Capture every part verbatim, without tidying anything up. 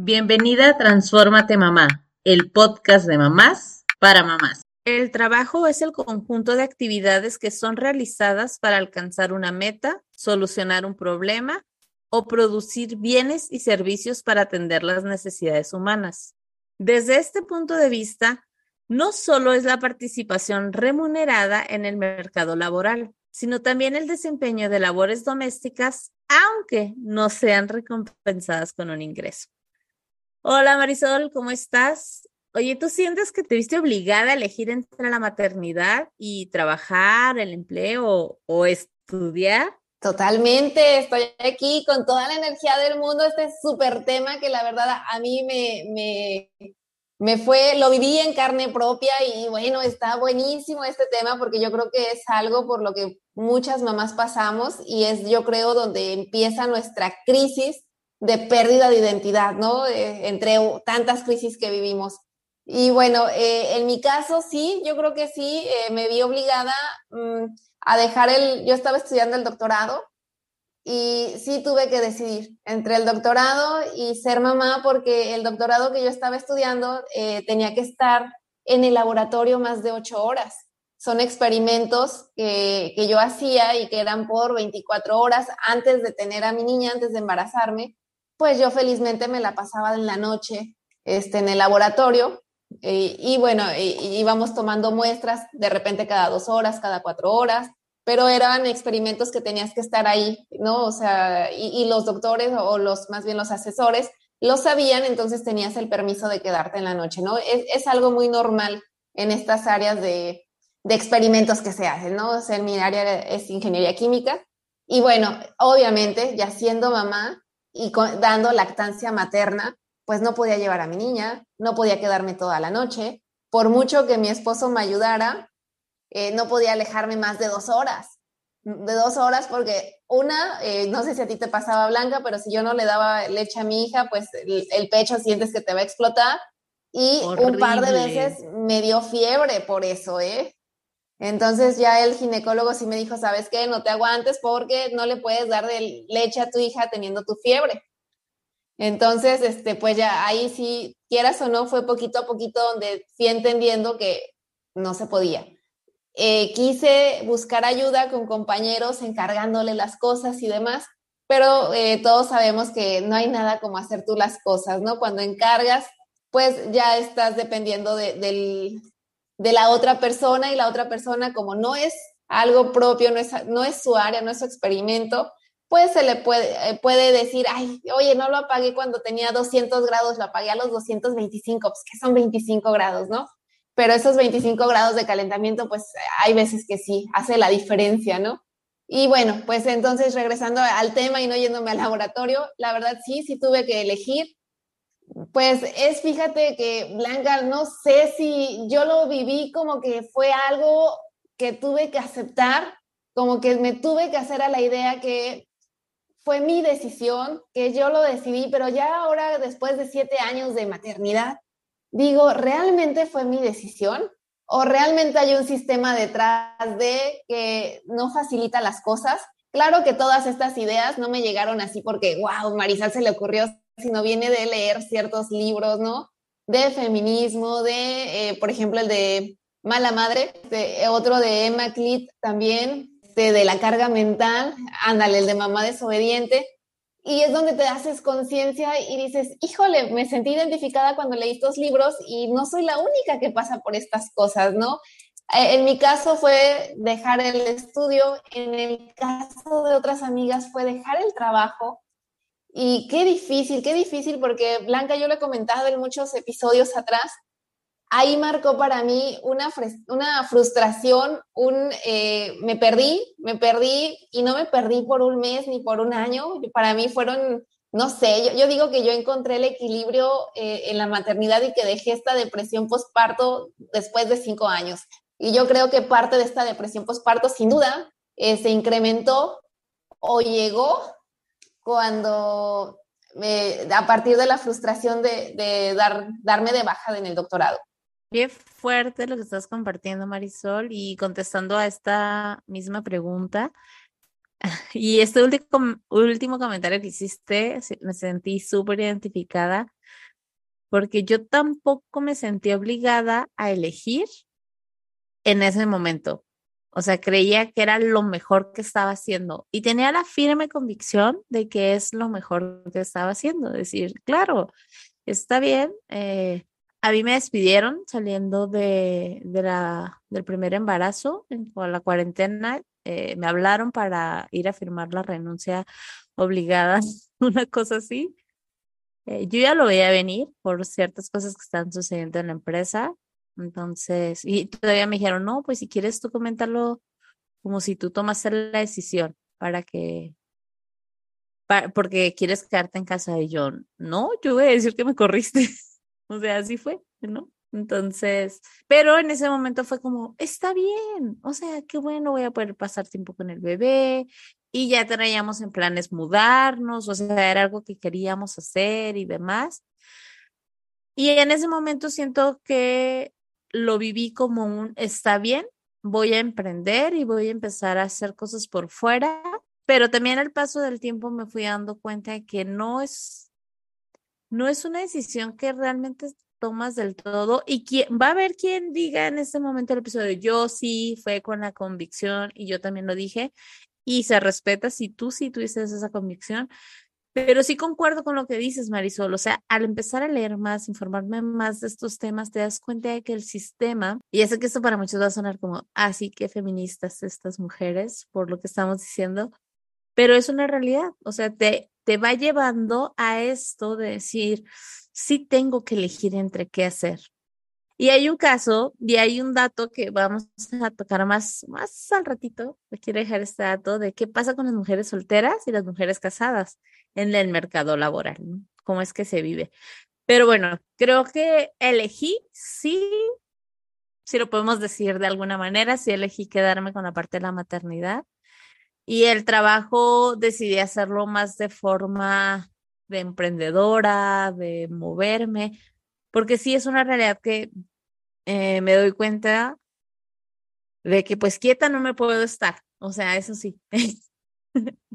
Bienvenida a Transfórmate Mamá, el podcast de mamás para mamás. El trabajo es el conjunto de actividades que son realizadas para alcanzar una meta, solucionar un problema o producir bienes y servicios para atender las necesidades humanas. Desde este punto de vista, no solo es la participación remunerada en el mercado laboral, sino también el desempeño de labores domésticas, aunque no sean recompensadas con un ingreso. Hola Marisol, ¿cómo estás? Oye, ¿tú sientes que te viste obligada a elegir entre la maternidad y trabajar, el empleo o estudiar? Totalmente, estoy aquí con toda la energía del mundo. Este súper tema que la verdad a mí me... me... Me fue, lo viví en carne propia y bueno, está buenísimo este tema porque yo creo que es algo por lo que muchas mamás pasamos y es, yo creo, donde empieza nuestra crisis de pérdida de identidad, ¿no? Eh, entre tantas crisis que vivimos. Y bueno, eh, en mi caso sí, yo creo que sí, eh, me vi obligada mmm, a dejar el, yo estaba estudiando el doctorado y sí tuve que decidir entre el doctorado y ser mamá porque el doctorado que yo estaba estudiando eh, tenía que estar en el laboratorio más de ocho horas. Son experimentos que, que yo hacía y que eran por veinticuatro horas antes de tener a mi niña, antes de embarazarme. Pues yo felizmente me la pasaba en la noche este, en el laboratorio eh, y bueno, eh, íbamos tomando muestras de repente cada dos horas, cada cuatro horas. Pero eran experimentos que tenías que estar ahí, ¿no? O sea, y, y los doctores o los, más bien los asesores, lo sabían, entonces tenías el permiso de quedarte en la noche, ¿no? Es, es algo muy normal en estas áreas de, de experimentos que se hacen, ¿no? O sea, en mi área es ingeniería química. Y bueno, obviamente, ya siendo mamá y con, dando lactancia materna, pues no podía llevar a mi niña, no podía quedarme toda la noche. Por mucho que mi esposo me ayudara, Eh, no podía alejarme más de dos horas, de dos horas porque una, eh, no sé si a ti te pasaba, Blanca, pero si yo no le daba leche a mi hija, pues el, el pecho sientes que te va a explotar y horrible. Un par de veces me dio fiebre por eso, ¿eh? Entonces ya el ginecólogo sí me dijo, ¿sabes qué? No te aguantes porque no le puedes dar de leche a tu hija teniendo tu fiebre. Entonces, este, pues ya ahí sí, quieras o no, fue poquito a poquito donde sí entendiendo que no se podía. Eh, quise buscar ayuda con compañeros encargándole las cosas y demás, pero eh, todos sabemos que no hay nada como hacer tú las cosas, ¿no? Cuando encargas, pues ya estás dependiendo de, del, de la otra persona y la otra persona, como no es algo propio, no es, no es su área, no es su experimento, pues se le puede, eh, puede decir, ay, oye, no lo apagué cuando tenía doscientos grados, lo apagué a los doscientos veinticinco, pues que son veinticinco grados, ¿no? Pero esos veinticinco grados de calentamiento, pues hay veces que sí, hace la diferencia, ¿no? Y bueno, pues entonces regresando al tema y no yéndome al laboratorio, la verdad sí, sí tuve que elegir. Pues es, fíjate que, Blanca, no sé si yo lo viví como que fue algo que tuve que aceptar, como que me tuve que hacer a la idea que fue mi decisión, que yo lo decidí, pero ya ahora después de siete años de maternidad, digo, ¿realmente fue mi decisión? ¿O realmente hay un sistema detrás de que no facilita las cosas? Claro que todas estas ideas no me llegaron así porque, wow, Marisol se le ocurrió, sino viene de leer ciertos libros, ¿no? De feminismo, de, eh, por ejemplo, el de Mala Madre, de, otro de Emma Clit también, de, de La Carga Mental, ándale, el de Mamá Desobediente. Y es donde te haces conciencia y dices, híjole, me sentí identificada cuando leí estos libros y no soy la única que pasa por estas cosas, ¿no? En mi caso fue dejar el estudio, en el caso de otras amigas fue dejar el trabajo. Y qué difícil, qué difícil, porque Blanca, yo lo he comentado en muchos episodios atrás, ahí marcó para mí una, una frustración, un, eh, me perdí, me perdí y no me perdí por un mes ni por un año. Para mí fueron, no sé, yo, yo digo que yo encontré el equilibrio eh, en la maternidad y que dejé esta depresión posparto después de cinco años. Y yo creo que parte de esta depresión posparto, sin duda, eh, se incrementó o llegó cuando, eh, a partir de la frustración de, de dar, darme de baja en el doctorado. Qué fuerte lo que estás compartiendo, Marisol, y contestando a esta misma pregunta, Y este último, último comentario que hiciste, me sentí súper identificada, porque yo tampoco me sentí obligada a elegir en ese momento. O sea, creía que era lo mejor que estaba haciendo y tenía la firme convicción de que es lo mejor que estaba haciendo. Decir, claro, está bien. Eh, a mí me despidieron saliendo de, de la, del primer embarazo, por la cuarentena. Eh, me hablaron para ir a firmar la renuncia obligada, una cosa así. Eh, yo ya lo veía venir por ciertas cosas que están sucediendo en la empresa. Entonces, y todavía me dijeron, no, pues si quieres tú comentarlo como si tú tomas la decisión para que, para, porque quieres quedarte en casa. Y yo, no, yo voy a decir que me corriste. O sea, así fue, ¿no? Entonces, pero en ese momento fue como, está bien, o sea, qué bueno, voy a poder pasar tiempo con el bebé. Y ya traíamos en planes mudarnos, o sea, era algo que queríamos hacer y demás. Y en ese momento siento que lo viví como un, está bien, voy a emprender y voy a empezar a hacer cosas por fuera, pero también al paso del tiempo me fui dando cuenta de que no es, no es una decisión que realmente tomas del todo, y quien, va a haber quien diga en este momento del episodio, yo sí, fue con la convicción y yo también lo dije, y se respeta si tú sí tuviste esa convicción. Pero sí concuerdo con lo que dices, Marisol. O sea, al empezar a leer más, informarme más de estos temas, te das cuenta de que el sistema, y ya sé que esto para muchos va a sonar como, ah, sí, qué feministas estas mujeres, por lo que estamos diciendo, pero es una realidad. O sea, te, te va llevando a esto de decir, sí tengo que elegir entre qué hacer. Y hay un caso, y hay un dato que vamos a tocar más, más al ratito. Me quiero dejar este dato de qué pasa con las mujeres solteras y las mujeres casadas en el mercado laboral, ¿no? Cómo es que se vive. Pero bueno, creo que elegí, sí, si lo podemos decir de alguna manera, sí elegí quedarme con la parte de la maternidad. Y el trabajo decidí hacerlo más de forma de emprendedora, de moverme, porque sí es una realidad que eh, me doy cuenta de que pues quieta no me puedo estar, o sea, eso sí,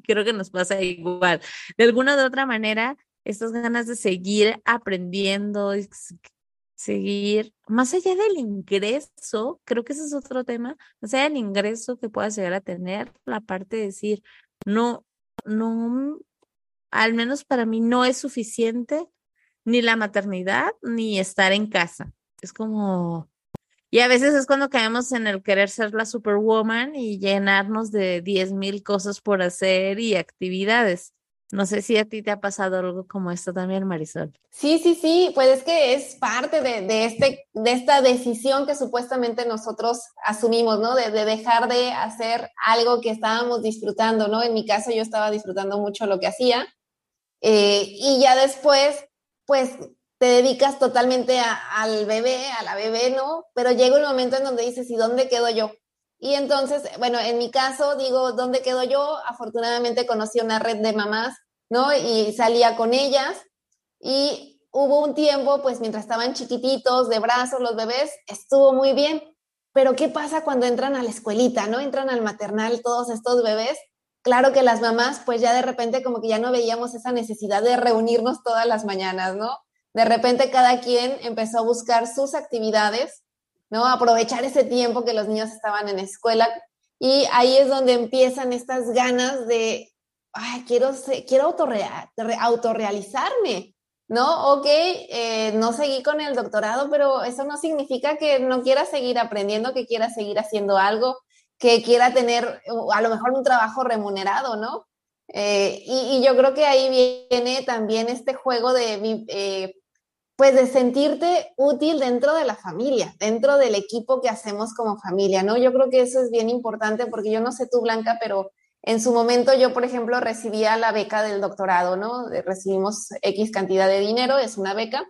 creo que nos pasa igual. De alguna u otra manera, estas ganas de seguir aprendiendo, seguir, más allá del ingreso, creo que ese es otro tema, más allá del ingreso que puedas llegar a tener, la parte de decir, no, no, al menos para mí no es suficiente ni la maternidad, ni estar en casa. Es como... Y a veces es cuando caemos en el querer ser la superwoman y llenarnos de diez mil cosas por hacer y actividades. No sé si a ti te ha pasado algo como esto también, Marisol. Sí, sí, sí. Pues es que es parte de, de, este, de esta decisión que supuestamente nosotros asumimos, ¿no? De, de dejar de hacer algo que estábamos disfrutando, ¿no? En mi caso yo estaba disfrutando mucho lo que hacía. Eh, y ya después... pues te dedicas totalmente a, al bebé, a la bebé, ¿no? Pero llega un momento en donde dices, ¿y dónde quedo yo? Y entonces, bueno, en mi caso digo, ¿dónde quedo yo? Afortunadamente conocí una red de mamás, ¿no? Y salía con ellas y hubo un tiempo, pues mientras estaban chiquititos, de brazos, los bebés, estuvo muy bien. Pero ¿qué pasa cuando entran a la escuelita, ¿no? Entran al maternal todos estos bebés. Claro que las mamás, pues ya de repente como que ya no veíamos esa necesidad de reunirnos todas las mañanas, ¿no? De repente cada quien empezó a buscar sus actividades, ¿no? Aprovechar ese tiempo que los niños estaban en escuela, y ahí es donde empiezan estas ganas de, ay, quiero, quiero autorreal, autorrealizarme, ¿no? Ok, eh, no seguí con el doctorado, pero eso no significa que no quiera seguir aprendiendo, que quiera seguir haciendo algo, que quiera tener a lo mejor un trabajo remunerado, ¿no? Eh, y, y yo creo que ahí viene también este juego de, eh, pues de sentirte útil dentro de la familia, dentro del equipo que hacemos como familia, ¿no? Yo creo que eso es bien importante, porque yo no sé tú, Blanca, pero en su momento yo, por ejemplo, recibía la beca del doctorado, ¿no? Recibimos X cantidad de dinero, es una beca,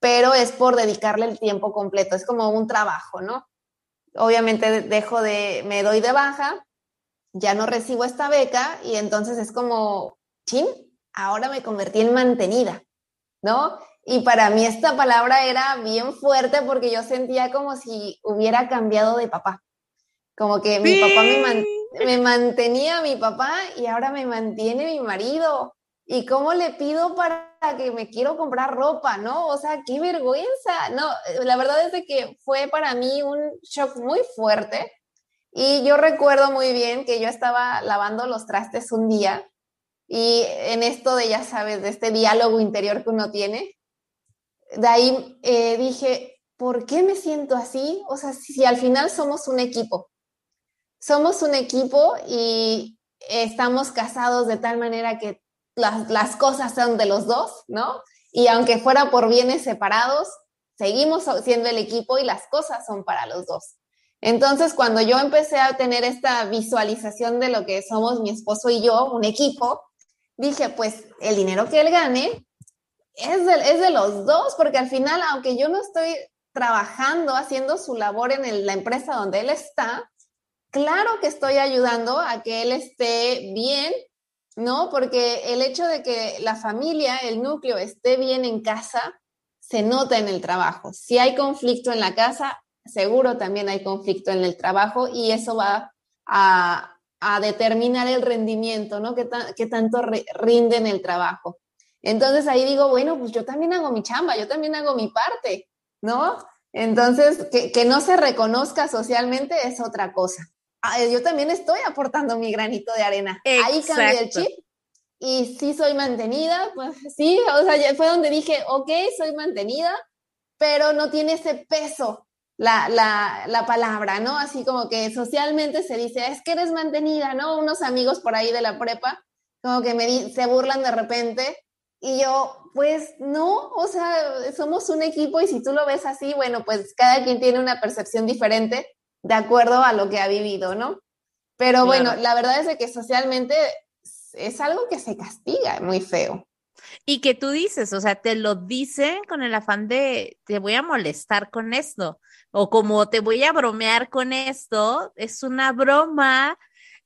pero es por dedicarle el tiempo completo, es como un trabajo, ¿no? Obviamente dejo de, me doy de baja, ya no recibo esta beca, y entonces es como, chin, ahora me convertí en mantenida, ¿no? Y para mí esta palabra era bien fuerte, porque yo sentía como si hubiera cambiado de papá, como que mi papá me mantenía, me mantenía mi papá y ahora me mantiene mi marido. ¿Y cómo le pido para que me quiero comprar ropa, no? O sea, qué vergüenza. No, la verdad es de que fue para mí un shock muy fuerte. Y yo recuerdo muy bien que yo estaba lavando los trastes un día y en esto de, ya sabes, de este diálogo interior que uno tiene, de ahí eh, dije, ¿por qué me siento así? O sea, si al final somos un equipo. Somos un equipo y estamos casados de tal manera que Las, las cosas son de los dos, ¿no? Y aunque fuera por bienes separados, seguimos siendo el equipo y las cosas son para los dos. Entonces, cuando yo empecé a tener esta visualización de lo que somos mi esposo y yo, un equipo, dije, pues, el dinero que él gane es de, es de los dos, porque al final, aunque yo no estoy trabajando, haciendo su labor en el, la empresa donde él está, claro que estoy ayudando a que él esté bien, ¿no? Porque el hecho de que la familia, el núcleo, esté bien en casa, se nota en el trabajo. Si hay conflicto en la casa, seguro también hay conflicto en el trabajo y eso va a, a determinar el rendimiento, ¿no? ¿Qué, ta- qué tanto re- rinde en el trabajo? Entonces ahí digo, bueno, pues yo también hago mi chamba, yo también hago mi parte, ¿no? Entonces, que, que no se reconozca socialmente es otra cosa. Yo también estoy aportando mi granito de arena. Exacto. Ahí cambié el chip y sí soy mantenida, pues sí, o sea, fue donde dije, ok, soy mantenida, pero no tiene ese peso la, la, la palabra, ¿no? Así como que socialmente se dice, es que eres mantenida, ¿no? Unos amigos por ahí de la prepa como que me di- se burlan de repente y yo, pues no, o sea, somos un equipo y si tú lo ves así, bueno, pues cada quien tiene una percepción diferente de acuerdo a lo que ha vivido, ¿no? Pero bueno, claro, la verdad es de que socialmente es algo que se castiga muy feo. Y que tú dices, o sea, te lo dicen con el afán de te voy a molestar con esto, o como te voy a bromear con esto, es una broma,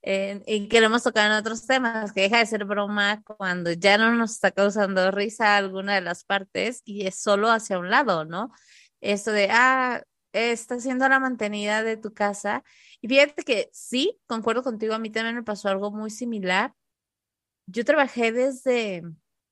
eh, y que lo hemos tocado en otros temas, que deja de ser broma cuando ya no nos está causando risa alguna de las partes y es solo hacia un lado, ¿no? Esto de, ah... está siendo la mantenida de tu casa. Y fíjate que sí, concuerdo contigo, a mí también me pasó algo muy similar. Yo trabajé desde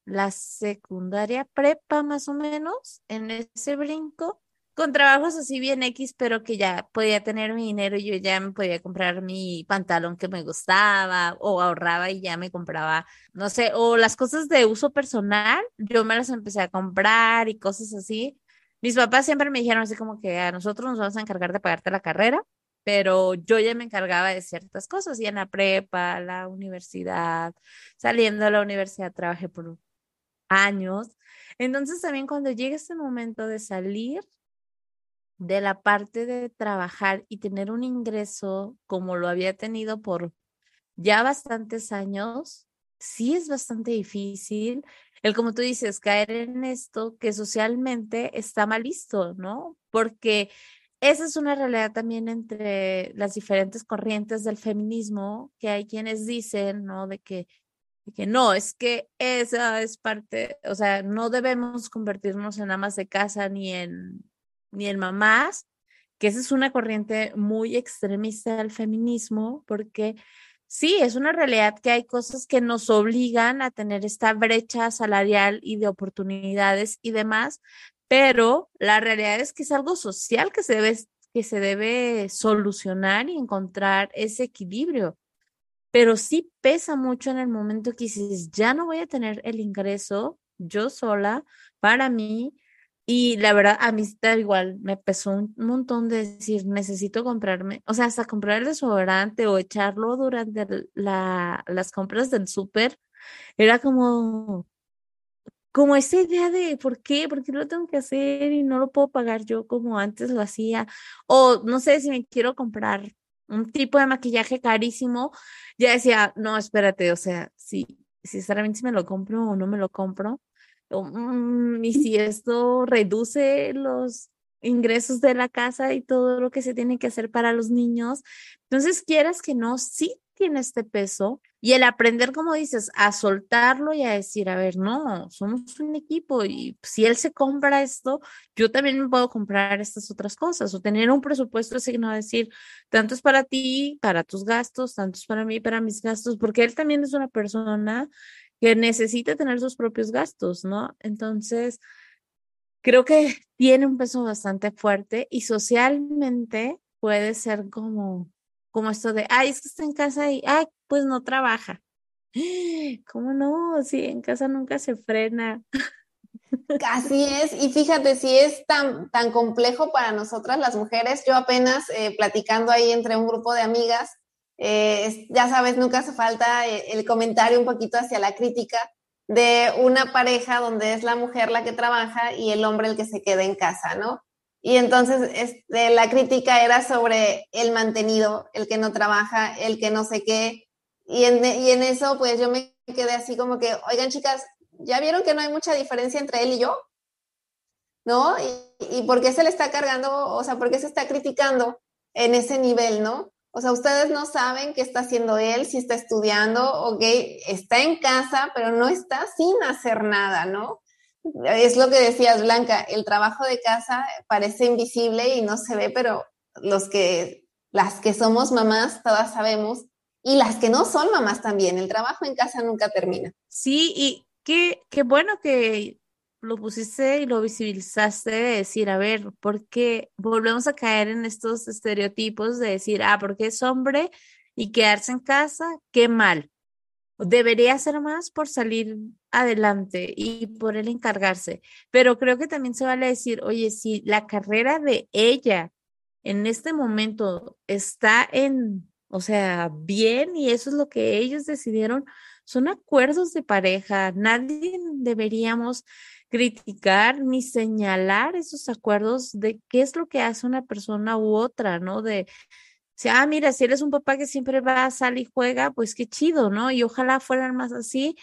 la secundaria prepa más o menos, en ese brinco, con trabajos así bien X, pero que ya podía tener mi dinero y yo ya me podía comprar mi pantalón que me gustaba o ahorraba y ya me compraba, no sé, o las cosas de uso personal, yo me las empecé a comprar y cosas así. Mis papás siempre me dijeron así como que a nosotros nos vamos a encargar de pagarte la carrera, pero yo ya me encargaba de ciertas cosas, y en la prepa, la universidad, saliendo de la universidad trabajé por años. Entonces también cuando llega ese momento de salir de la parte de trabajar y tener un ingreso como lo había tenido por ya bastantes años, sí es bastante difícil. El, como tú dices, caer en esto que socialmente está mal visto, ¿no? Porque esa es una realidad también entre las diferentes corrientes del feminismo, que hay quienes dicen, ¿no? De que, de que no, es que esa es parte, o sea, no debemos convertirnos en amas de casa ni en, ni en mamás, que esa es una corriente muy extremista del feminismo, porque... sí, es una realidad que hay cosas que nos obligan a tener esta brecha salarial y de oportunidades y demás, pero la realidad es que es algo social que se debe, que se debe solucionar y encontrar ese equilibrio. Pero sí pesa mucho en el momento que dices, ya no voy a tener el ingreso yo sola para mí. Y la verdad, a mí está igual, me pesó un montón de decir, necesito comprarme, o sea, hasta comprar el desodorante o echarlo durante la, las compras del súper, era como, como esa idea de ¿por qué? ¿Por qué lo tengo que hacer y no lo puedo pagar yo como antes lo hacía? O no sé, si me quiero comprar un tipo de maquillaje carísimo, ya decía, no, espérate, o sea, si, sinceramente si me lo compro o no me lo compro. Y si esto reduce los ingresos de la casa y todo lo que se tiene que hacer para los niños, entonces quieras que no, sí tiene este peso y el aprender, como dices, a soltarlo y a decir, a ver, no, somos un equipo y si él se compra esto, yo también me puedo comprar estas otras cosas, o tener un presupuesto asignado, decir, tanto es para ti, para tus gastos, tanto es para mí, para mis gastos, porque él también es una persona que necesita tener sus propios gastos, ¿no? Entonces, creo que tiene un peso bastante fuerte y socialmente puede ser como, como esto de, ay, es que está en casa y, ay, pues no trabaja. ¿Cómo no? Sí, en casa nunca se frena. Así es, y fíjate, si es tan, tan complejo para nosotras las mujeres, yo apenas eh, platicando ahí entre un grupo de amigas, eh, ya sabes, nunca hace falta el comentario un poquito hacia la crítica de una pareja donde es la mujer la que trabaja y el hombre el que se queda en casa, ¿no? Y entonces este, la crítica era sobre el mantenido, el que no trabaja, el que no sé qué, y en, y en eso pues yo me quedé así como que, oigan chicas, ¿ya vieron que no hay mucha diferencia entre él y yo? ¿No? ¿Y, y por qué se le está cargando, o sea, por qué se está criticando en ese nivel, no? O sea, ustedes no saben qué está haciendo él, si está estudiando, ok, está en casa, pero no está sin hacer nada, ¿no? Es lo que decías, Blanca, el trabajo de casa parece invisible y no se ve, pero los que, las que somos mamás todas sabemos, y las que no son mamás también, el trabajo en casa nunca termina. Sí, y qué, qué bueno que lo pusiste y lo visibilizaste de decir, a ver, porque volvemos a caer en estos estereotipos de decir, ah, porque es hombre y quedarse en casa, qué mal. Debería hacer más por salir adelante y por él encargarse, pero creo que también se vale decir, oye, si la carrera de ella en este momento está en, o sea, bien y eso es lo que ellos decidieron, son acuerdos de pareja, nadie deberíamos criticar ni señalar esos acuerdos de qué es lo que hace una persona u otra, ¿no? De O sea, ah, mira, si eres un papá que siempre va a salir y juega, pues qué chido, ¿no? Y ojalá fueran más así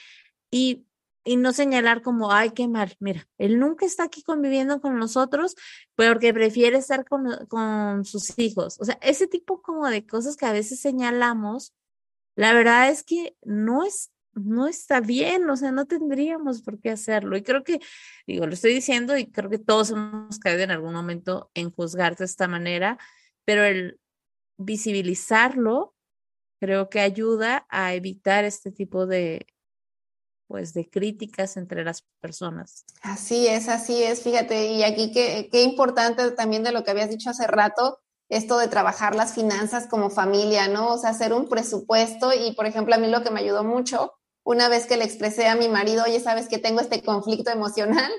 y, y no señalar como, ay, qué mal, mira, él nunca está aquí conviviendo con nosotros porque prefiere estar con, con sus hijos. O sea, ese tipo como de cosas que a veces señalamos, la verdad es que no es, no está bien, o sea, no tendríamos por qué hacerlo. Y creo que, digo, lo estoy diciendo y creo que todos hemos caído en algún momento en juzgar de esta manera, pero el visibilizarlo, creo que ayuda a evitar este tipo de, pues, de críticas entre las personas. Así es, así es, fíjate, y aquí qué, qué importante también de lo que habías dicho hace rato, esto de trabajar las finanzas como familia, ¿no? O sea, hacer un presupuesto y, por ejemplo, a mí lo que me ayudó mucho, una vez que le expresé a mi marido, oye, ¿sabes que tengo este conflicto emocional?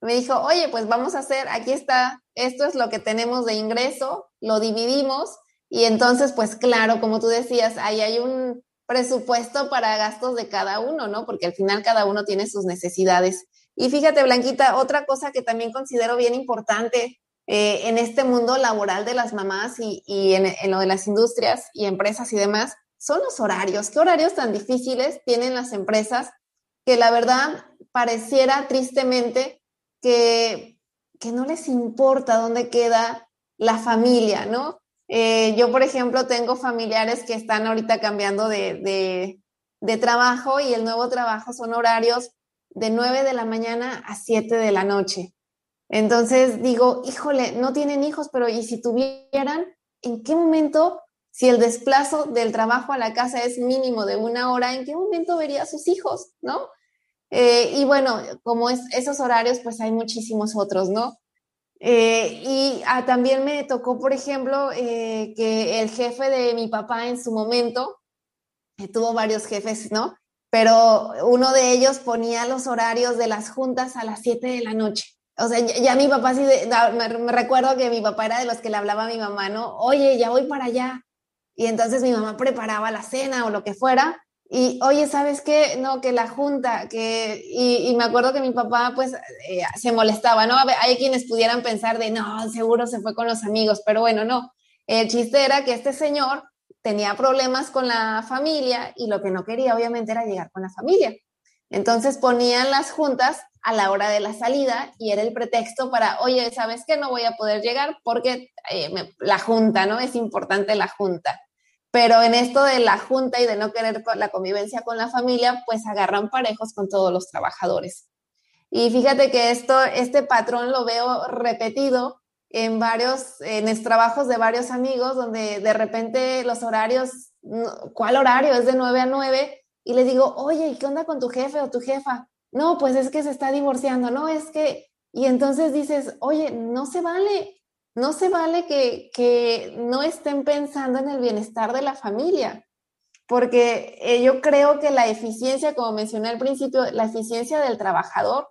Me dijo, oye, pues vamos a hacer, aquí está, esto es lo que tenemos de ingreso, lo dividimos. Y entonces, pues claro, como tú decías, ahí hay un presupuesto para gastos de cada uno, ¿no? Porque al final cada uno tiene sus necesidades. Y fíjate, Blanquita, otra cosa que también considero bien importante eh, en este mundo laboral de las mamás y, y en, en lo de las industrias y empresas y demás, son los horarios. ¿Qué horarios tan difíciles tienen las empresas? Que la verdad pareciera tristemente que, que no les importa dónde queda la familia, ¿no? Eh, yo, por ejemplo, tengo familiares que están ahorita cambiando de, de, de trabajo y el nuevo trabajo son horarios de nueve de la mañana a siete de la noche. Entonces digo, híjole, no tienen hijos, pero ¿y si tuvieran? ¿En qué momento, si el desplazo del trabajo a la casa es mínimo de una hora, en qué momento vería a sus hijos, ¿no? Eh, y bueno, como es esos horarios, pues hay muchísimos otros, ¿no? Eh, y ah, también me tocó, por ejemplo, eh, que el jefe de mi papá en su momento, eh, tuvo varios jefes, ¿no? Pero uno de ellos ponía los horarios de las juntas a las siete de la noche. O sea, ya, ya mi papá, sí de, me, me recuerdo que mi papá era de los que le hablaba a mi mamá, ¿no? Oye, ya voy para allá. Y entonces mi mamá preparaba la cena o lo que fuera. Y, oye, ¿sabes qué? No, que la junta, que... Y, y me acuerdo que mi papá, pues, eh, se molestaba, ¿no? A ver, hay quienes pudieran pensar de, no, seguro se fue con los amigos, pero bueno, no. El chiste era que este señor tenía problemas con la familia y lo que no quería, obviamente, era llegar con la familia. Entonces ponían las juntas a la hora de la salida y era el pretexto para, oye, ¿sabes qué? No voy a poder llegar porque eh, me, la junta, ¿no? Es importante la junta. Pero en esto de la junta y de no querer la convivencia con la familia, pues agarran parejos con todos los trabajadores. Y fíjate que esto, este patrón lo veo repetido en varios, en los trabajos de varios amigos, donde de repente los horarios, ¿cuál horario? Es de nueve a nueve, y les digo, oye, ¿y qué onda con tu jefe o tu jefa? No, pues es que se está divorciando, no, es que... Y entonces dices, oye, no se vale, no se vale que, que no estén pensando en el bienestar de la familia, porque eh, yo creo que la eficiencia, como mencioné al principio, la eficiencia del trabajador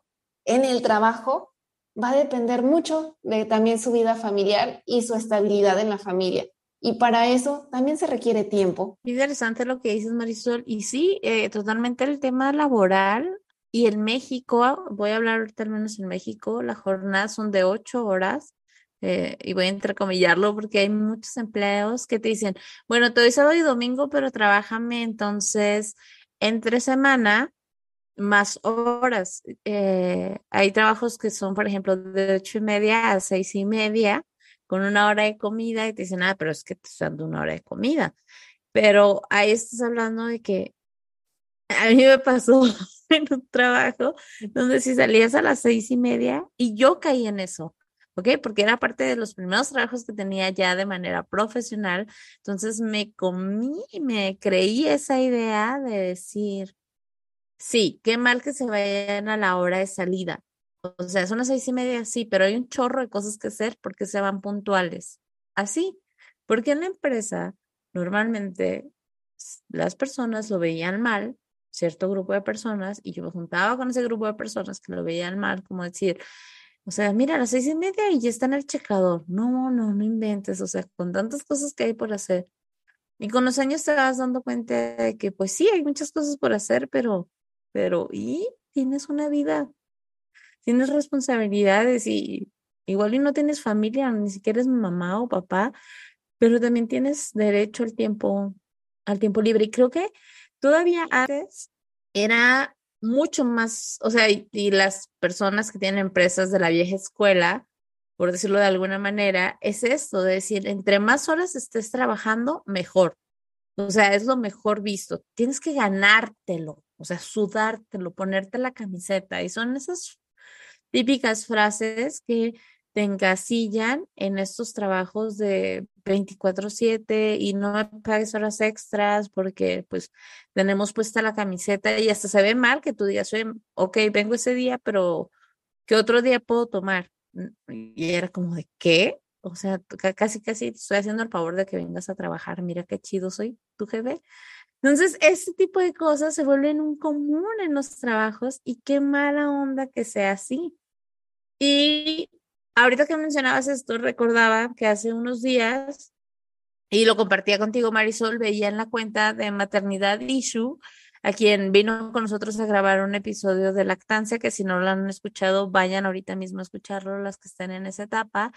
en el trabajo va a depender mucho de también su vida familiar y su estabilidad en la familia. Y para eso también se requiere tiempo. Interesante lo que dices, Marisol. Y sí, eh, totalmente el tema laboral. Y en México, voy a hablar ahorita al menos en México, las jornadas son de ocho horas, eh, y voy a entrecomillarlo porque hay muchos empleados que te dicen, bueno, te doy sábado y domingo, pero trabájame entonces entre semana más horas. Eh, hay trabajos que son, por ejemplo, de ocho y media a seis y media, con una hora de comida, y te dicen, ah, pero es que te están dando una hora de comida. Pero ahí estás hablando de que a mí me pasó en un trabajo donde si salías a las seis y media, y yo caí en eso, ¿ok? Porque era parte de los primeros trabajos que tenía ya de manera profesional, entonces me comí, me creí esa idea de decir, sí, qué mal que se vayan a la hora de salida, o sea, son las seis y media, sí, pero hay un chorro de cosas que hacer porque se van puntuales, así, porque en la empresa normalmente las personas lo veían mal, cierto grupo de personas, y yo me juntaba con ese grupo de personas que lo veían mal, como decir, o sea, mira, a las seis y media y ya está en el checador, no, no, no inventes, o sea, con tantas cosas que hay por hacer, y con los años te vas dando cuenta de que, pues sí, hay muchas cosas por hacer, pero, pero, y tienes una vida, tienes responsabilidades, y igual y no tienes familia, ni siquiera eres mamá o papá, pero también tienes derecho al tiempo, al tiempo libre, y creo que todavía antes era mucho más, o sea, y, y las personas que tienen empresas de la vieja escuela, por decirlo de alguna manera, es esto, de decir, entre más horas estés trabajando, mejor. O sea, es lo mejor visto. Tienes que ganártelo, o sea, sudártelo, ponerte la camiseta. Y son esas típicas frases que te encasillan en estos trabajos de veinticuatro siete y no me pagues horas extras porque pues tenemos puesta la camiseta y hasta se ve mal que tú digas, oye, ok, vengo ese día, pero ¿qué otro día puedo tomar? Y era como de, ¿qué? O sea, casi casi te estoy haciendo el favor de que vengas a trabajar, mira qué chido soy tu jefe. Entonces, este tipo de cosas se vuelven un común en los trabajos y qué mala onda que sea así. Y ahorita que mencionabas esto, recordaba que hace unos días, y lo compartía contigo, Marisol, veía en la cuenta de Maternidad Issue, a quien vino con nosotros a grabar un episodio de lactancia, que si no lo han escuchado, vayan ahorita mismo a escucharlo, las que estén en esa etapa,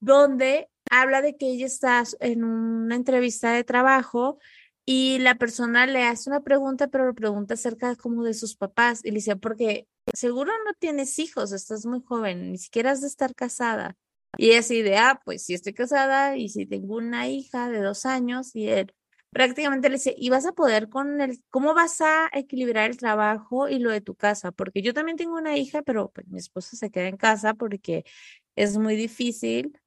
donde habla de que ella está en una entrevista de trabajo y la persona le hace una pregunta, pero le pregunta acerca como de sus papás, y le decía, porque seguro no tienes hijos, estás muy joven, ni siquiera has de estar casada. Y ella así de, ah, pues sí estoy casada y sí tengo una hija de dos años. Y él prácticamente le dice, ¿y vas a poder con el, cómo vas a equilibrar el trabajo y lo de tu casa? Porque yo también tengo una hija, pero pues, mi esposa se queda en casa porque es muy difícil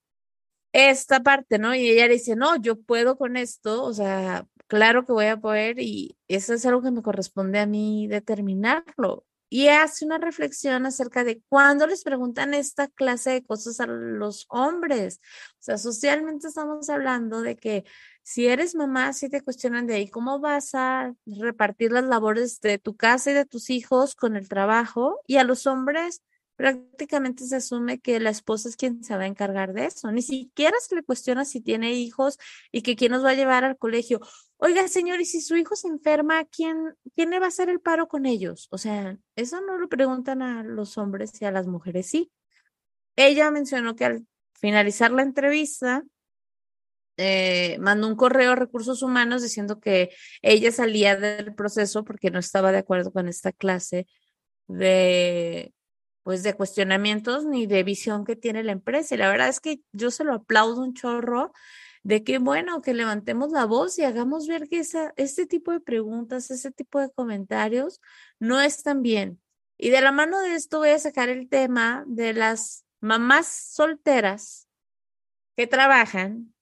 esta parte, ¿no? Y ella le dice, no, yo puedo con esto, o sea, claro que voy a poder y eso es algo que me corresponde a mí determinarlo. Y hace una reflexión acerca de cuándo les preguntan esta clase de cosas a los hombres. O sea, socialmente estamos hablando de que si eres mamá, sí te cuestionan de ahí cómo vas a repartir las labores de tu casa y de tus hijos con el trabajo. Y a los hombres prácticamente se asume que la esposa es quien se va a encargar de eso. Ni siquiera se le cuestiona si tiene hijos y que quién los va a llevar al colegio. Oiga, señor, y si su hijo se enferma, ¿quién, quién le va a hacer el paro con ellos? O sea, eso no lo preguntan a los hombres y a las mujeres, sí. Ella mencionó que al finalizar la entrevista, eh, mandó un correo a Recursos Humanos diciendo que ella salía del proceso porque no estaba de acuerdo con esta clase de... pues de cuestionamientos ni de visión que tiene la empresa. Y la verdad es que yo se lo aplaudo un chorro de que bueno, que levantemos la voz y hagamos ver que esa, este tipo de preguntas, ese tipo de comentarios no están bien. Y de la mano de esto voy a sacar el tema de las mamás solteras que trabajan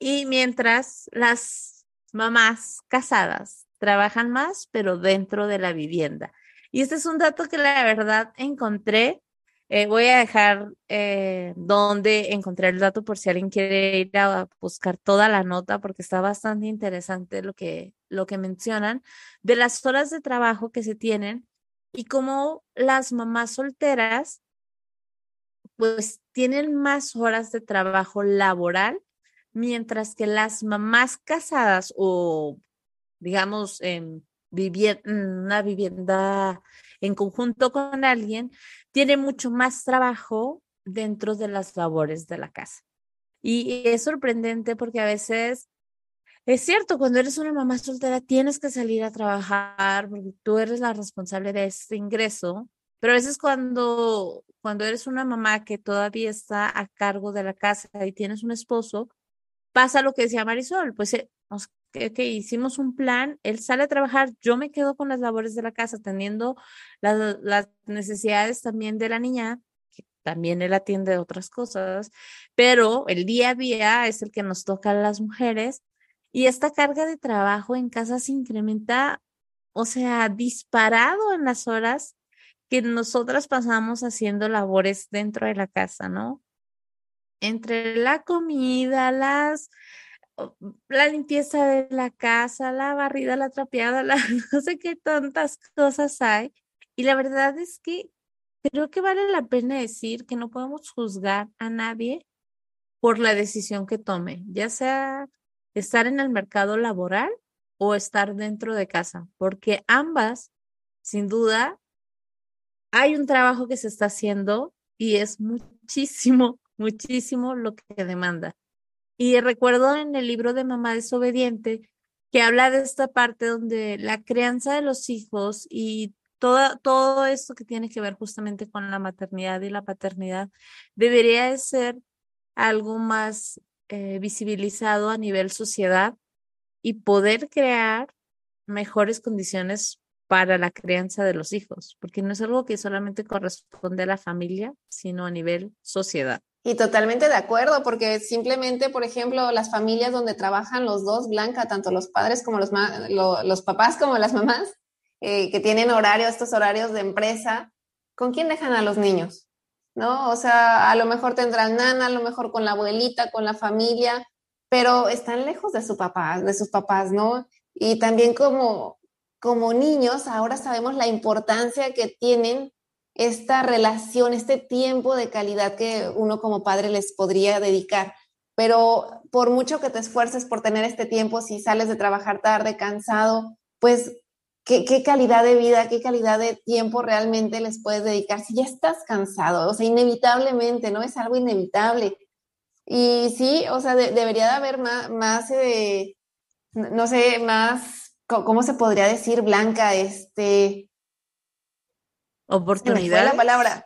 y mientras las mamás casadas trabajan más, pero dentro de la vivienda. Y este es un dato que la verdad encontré. Eh, voy a dejar eh, donde encontré el dato por si alguien quiere ir a buscar toda la nota, porque está bastante interesante lo que, lo que mencionan de las horas de trabajo que se tienen y cómo las mamás solteras pues tienen más horas de trabajo laboral, mientras que las mamás casadas o digamos en vivienda, una vivienda en conjunto con alguien, tiene mucho más trabajo dentro de las labores de la casa. Y es sorprendente porque a veces, es cierto, cuando eres una mamá soltera tienes que salir a trabajar porque tú eres la responsable de este ingreso, pero a veces cuando, cuando eres una mamá que todavía está a cargo de la casa y tienes un esposo, pasa lo que decía Marisol, pues nos que okay, hicimos un plan, él sale a trabajar, yo me quedo con las labores de la casa, atendiendo las, las necesidades también de la niña, que también él atiende otras cosas, pero el día a día es el que nos toca a las mujeres, y esta carga de trabajo en casa se incrementa, o sea, disparado en las horas que nosotras pasamos haciendo labores dentro de la casa, ¿no? Entre la comida, las... la limpieza de la casa, la barrida, la trapeada, la, no sé qué tantas cosas hay. Y la verdad es que creo que vale la pena decir que no podemos juzgar a nadie por la decisión que tome, ya sea estar en el mercado laboral o estar dentro de casa, porque ambas, sin duda, hay un trabajo que se está haciendo y es muchísimo, muchísimo lo que demanda. Y recuerdo en el libro de Mamá Desobediente que habla de esta parte donde la crianza de los hijos y todo, todo esto que tiene que ver justamente con la maternidad y la paternidad debería de ser algo más eh, visibilizado a nivel sociedad y poder crear mejores condiciones para la crianza de los hijos, porque no es algo que solamente corresponde a la familia, sino a nivel sociedad. Y totalmente de acuerdo, porque simplemente, por ejemplo, las familias donde trabajan los dos, Blanca, tanto los padres como los, ma- lo, los papás como las mamás, eh, que tienen horarios, estos horarios de empresa, ¿con quién dejan a los niños? ¿No? O sea, a lo mejor tendrán nana, a lo mejor con la abuelita, con la familia, pero están lejos de su papá, de sus papás, ¿no? Y también como, como niños, ahora sabemos la importancia que tienen esta relación, este tiempo de calidad que uno como padre les podría dedicar. Pero por mucho que te esfuerces por tener este tiempo, si sales de trabajar tarde, cansado, pues ¿qué, qué calidad de vida, qué calidad de tiempo realmente les puedes dedicar? Si ya estás cansado, o sea, inevitablemente, ¿no? Es algo inevitable. Y sí, o sea, de, debería de haber más, más eh, no sé, más, ¿cómo se podría decir, Blanca? Este... oportunidad, la palabra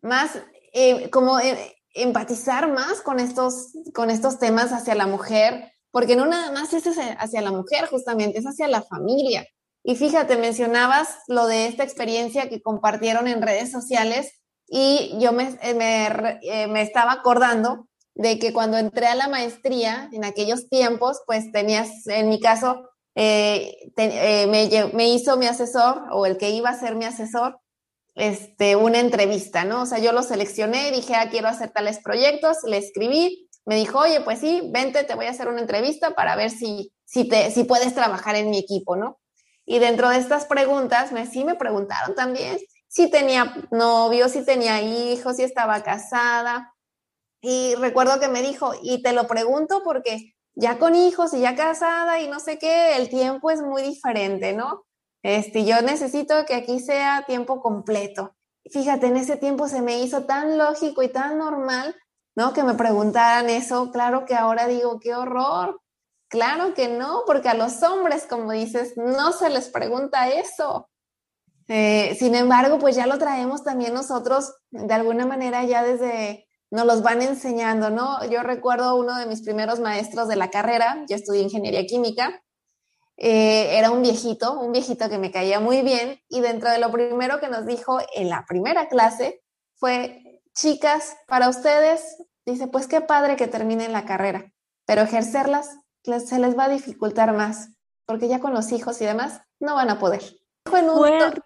más eh, como eh, empatizar más con estos con estos temas hacia la mujer, porque no nada más es hacia, hacia la mujer, justamente es hacia la familia. Y fíjate, mencionabas lo de esta experiencia que compartieron en redes sociales y yo me eh, me, eh, me estaba acordando de que cuando entré a la maestría en aquellos tiempos, pues tenías, en mi caso eh, te, eh, me, me hizo mi asesor, o el que iba a ser mi asesor, Este, una entrevista, ¿no? O sea, yo lo seleccioné, dije, ah, quiero hacer tales proyectos, le escribí, me dijo, oye, pues sí, vente, te voy a hacer una entrevista para ver si, si, te, si puedes trabajar en mi equipo, ¿no? Y dentro de estas preguntas, me, sí me preguntaron también si tenía novio, si tenía hijos, si estaba casada, y recuerdo que me dijo, y te lo pregunto porque ya con hijos y ya casada y no sé qué, el tiempo es muy diferente, ¿no? Este, yo necesito que aquí sea tiempo completo. Fíjate, en ese tiempo se me hizo tan lógico y tan normal, ¿no? Que me preguntaran eso. Claro que ahora digo, qué horror. Claro que no, porque a los hombres, como dices, no se les pregunta eso. Eh, sin embargo, pues ya lo traemos también nosotros, de alguna manera, ya desde, nos los van enseñando, ¿no? Yo recuerdo uno de mis primeros maestros de la carrera, yo estudié ingeniería química, eh, era un viejito, un viejito que me caía muy bien, y dentro de lo primero que nos dijo en la primera clase fue, chicas, para ustedes, dice, pues qué padre que terminen la carrera, pero ejercerlas se les va a dificultar más, porque ya con los hijos y demás no van a poder. En un fuerte. Tono,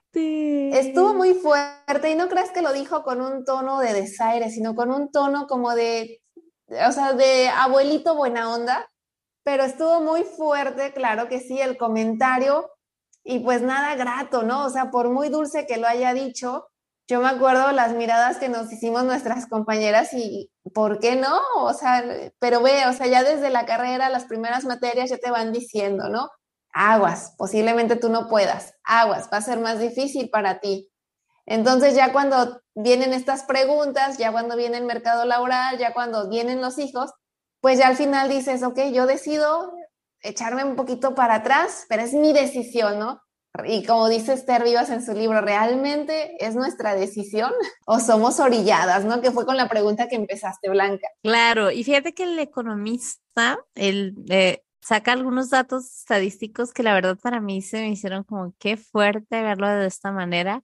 estuvo muy fuerte, y no creas que lo dijo con un tono de desaire, sino con un tono como de, o sea, de abuelito buena onda, pero estuvo muy fuerte, claro que sí, el comentario, y pues nada grato, ¿no? O sea, por muy dulce que lo haya dicho, yo me acuerdo las miradas que nos hicimos nuestras compañeras y, ¿por qué no? O sea, pero ve, o sea, ya desde la carrera, las primeras materias ya te van diciendo, ¿no? Aguas, posiblemente tú no puedas, aguas, va a ser más difícil para ti. Entonces ya cuando vienen estas preguntas, ya cuando viene el mercado laboral, ya cuando vienen los hijos, pues ya al final dices, ok, yo decido echarme un poquito para atrás, pero es mi decisión, ¿no? Y como dice Esther Vivas en su libro, ¿realmente es nuestra decisión o somos orilladas, no? Que fue con la pregunta que empezaste, Blanca. Claro, y fíjate que el economista, el... Eh... saca algunos datos estadísticos que la verdad para mí se me hicieron como qué fuerte verlo de esta manera,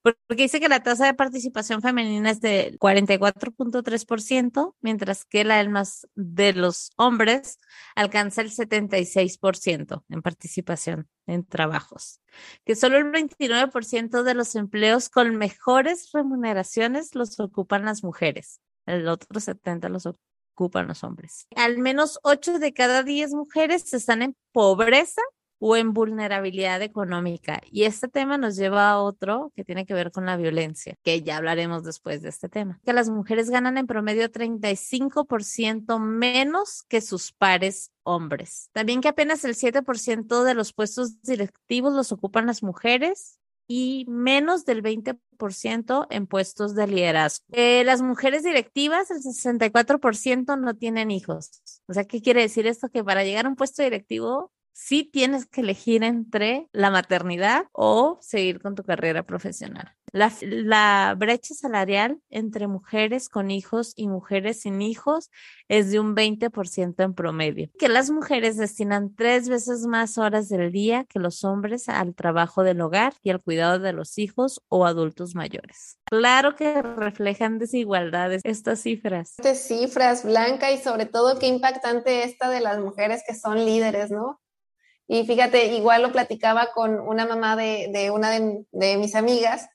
porque dice que la tasa de participación femenina es del cuarenta y cuatro punto tres por ciento, mientras que la del más de los hombres alcanza el setenta y seis por ciento en participación en trabajos, que solo el veintinueve por ciento de los empleos con mejores remuneraciones los ocupan las mujeres, el otro setenta por ciento los ocupan. ocupan los hombres. Al menos ocho de cada diez mujeres están en pobreza o en vulnerabilidad económica. Y este tema nos lleva a otro que tiene que ver con la violencia, que ya hablaremos después de este tema. Que las mujeres ganan en promedio treinta y cinco por ciento menos que sus pares hombres. También que apenas el siete por ciento de los puestos directivos los ocupan las mujeres y menos del veinte por ciento en puestos de liderazgo. Eh, las mujeres directivas, el sesenta y cuatro por ciento no tienen hijos. O sea, ¿qué quiere decir esto? Que para llegar a un puesto directivo sí tienes que elegir entre la maternidad o seguir con tu carrera profesional. La, la brecha salarial entre mujeres con hijos y mujeres sin hijos es de un veinte por ciento en promedio. Que las mujeres destinan tres veces más horas del día que los hombres al trabajo del hogar y al cuidado de los hijos o adultos mayores. Claro que reflejan desigualdades estas cifras. Estas cifras, Blanca, y sobre todo qué impactante esta de las mujeres que son líderes, ¿no? Y fíjate, igual lo platicaba con una mamá de, de una de, de mis amigas,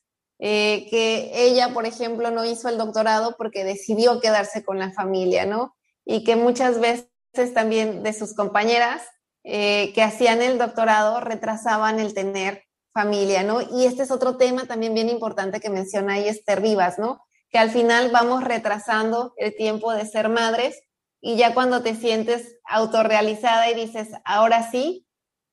Eh, que ella, por ejemplo, no hizo el doctorado porque decidió quedarse con la familia, ¿no? Y que muchas veces también de sus compañeras eh, que hacían el doctorado retrasaban el tener familia, ¿no? Y este es otro tema también bien importante que menciona ahí Esther Vivas, ¿no? Que al final vamos retrasando el tiempo de ser madres y ya cuando te sientes autorrealizada y dices, ahora sí,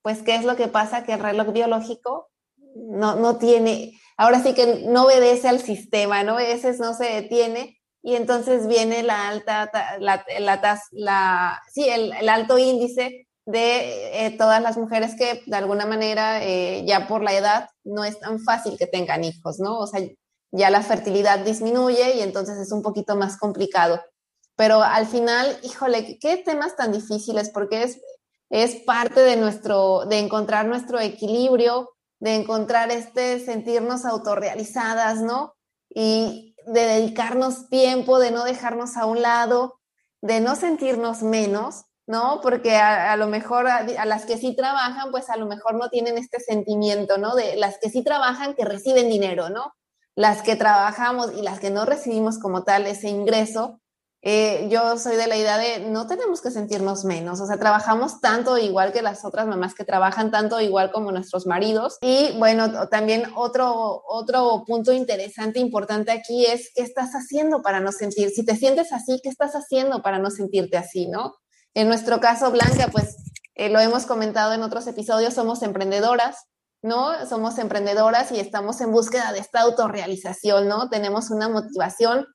pues ¿qué es lo que pasa? Que el reloj biológico no, no tiene... Ahora sí que no obedece al sistema, ¿no? Ese no se detiene y entonces viene la alta, la, la, la, la sí, el, el alto índice de eh, todas las mujeres que de alguna manera eh, ya por la edad no es tan fácil que tengan hijos, ¿no? O sea, ya la fertilidad disminuye y entonces es un poquito más complicado. Pero al final, híjole, qué temas tan difíciles, porque es, es parte de nuestro, de encontrar nuestro equilibrio, de encontrar este sentirnos autorrealizadas, ¿no? Y de dedicarnos tiempo, de no dejarnos a un lado, de no sentirnos menos, ¿no? Porque a, a lo mejor a, a las que sí trabajan, pues a lo mejor no tienen este sentimiento, ¿no? De las que sí trabajan que reciben dinero, ¿no? Las que trabajamos y las que no recibimos como tal ese ingreso, eh, yo soy de la idea de no tenemos que sentirnos menos, o sea, trabajamos tanto igual que las otras mamás que trabajan tanto igual como nuestros maridos. Y bueno, también otro, otro punto interesante, importante aquí es ¿qué estás haciendo para no sentir? Si te sientes así, ¿qué estás haciendo para no sentirte así, no? En nuestro caso, Blanca, pues eh, lo hemos comentado en otros episodios, somos emprendedoras, ¿no? Somos emprendedoras y estamos en búsqueda de esta autorrealización, ¿no? Tenemos una motivación,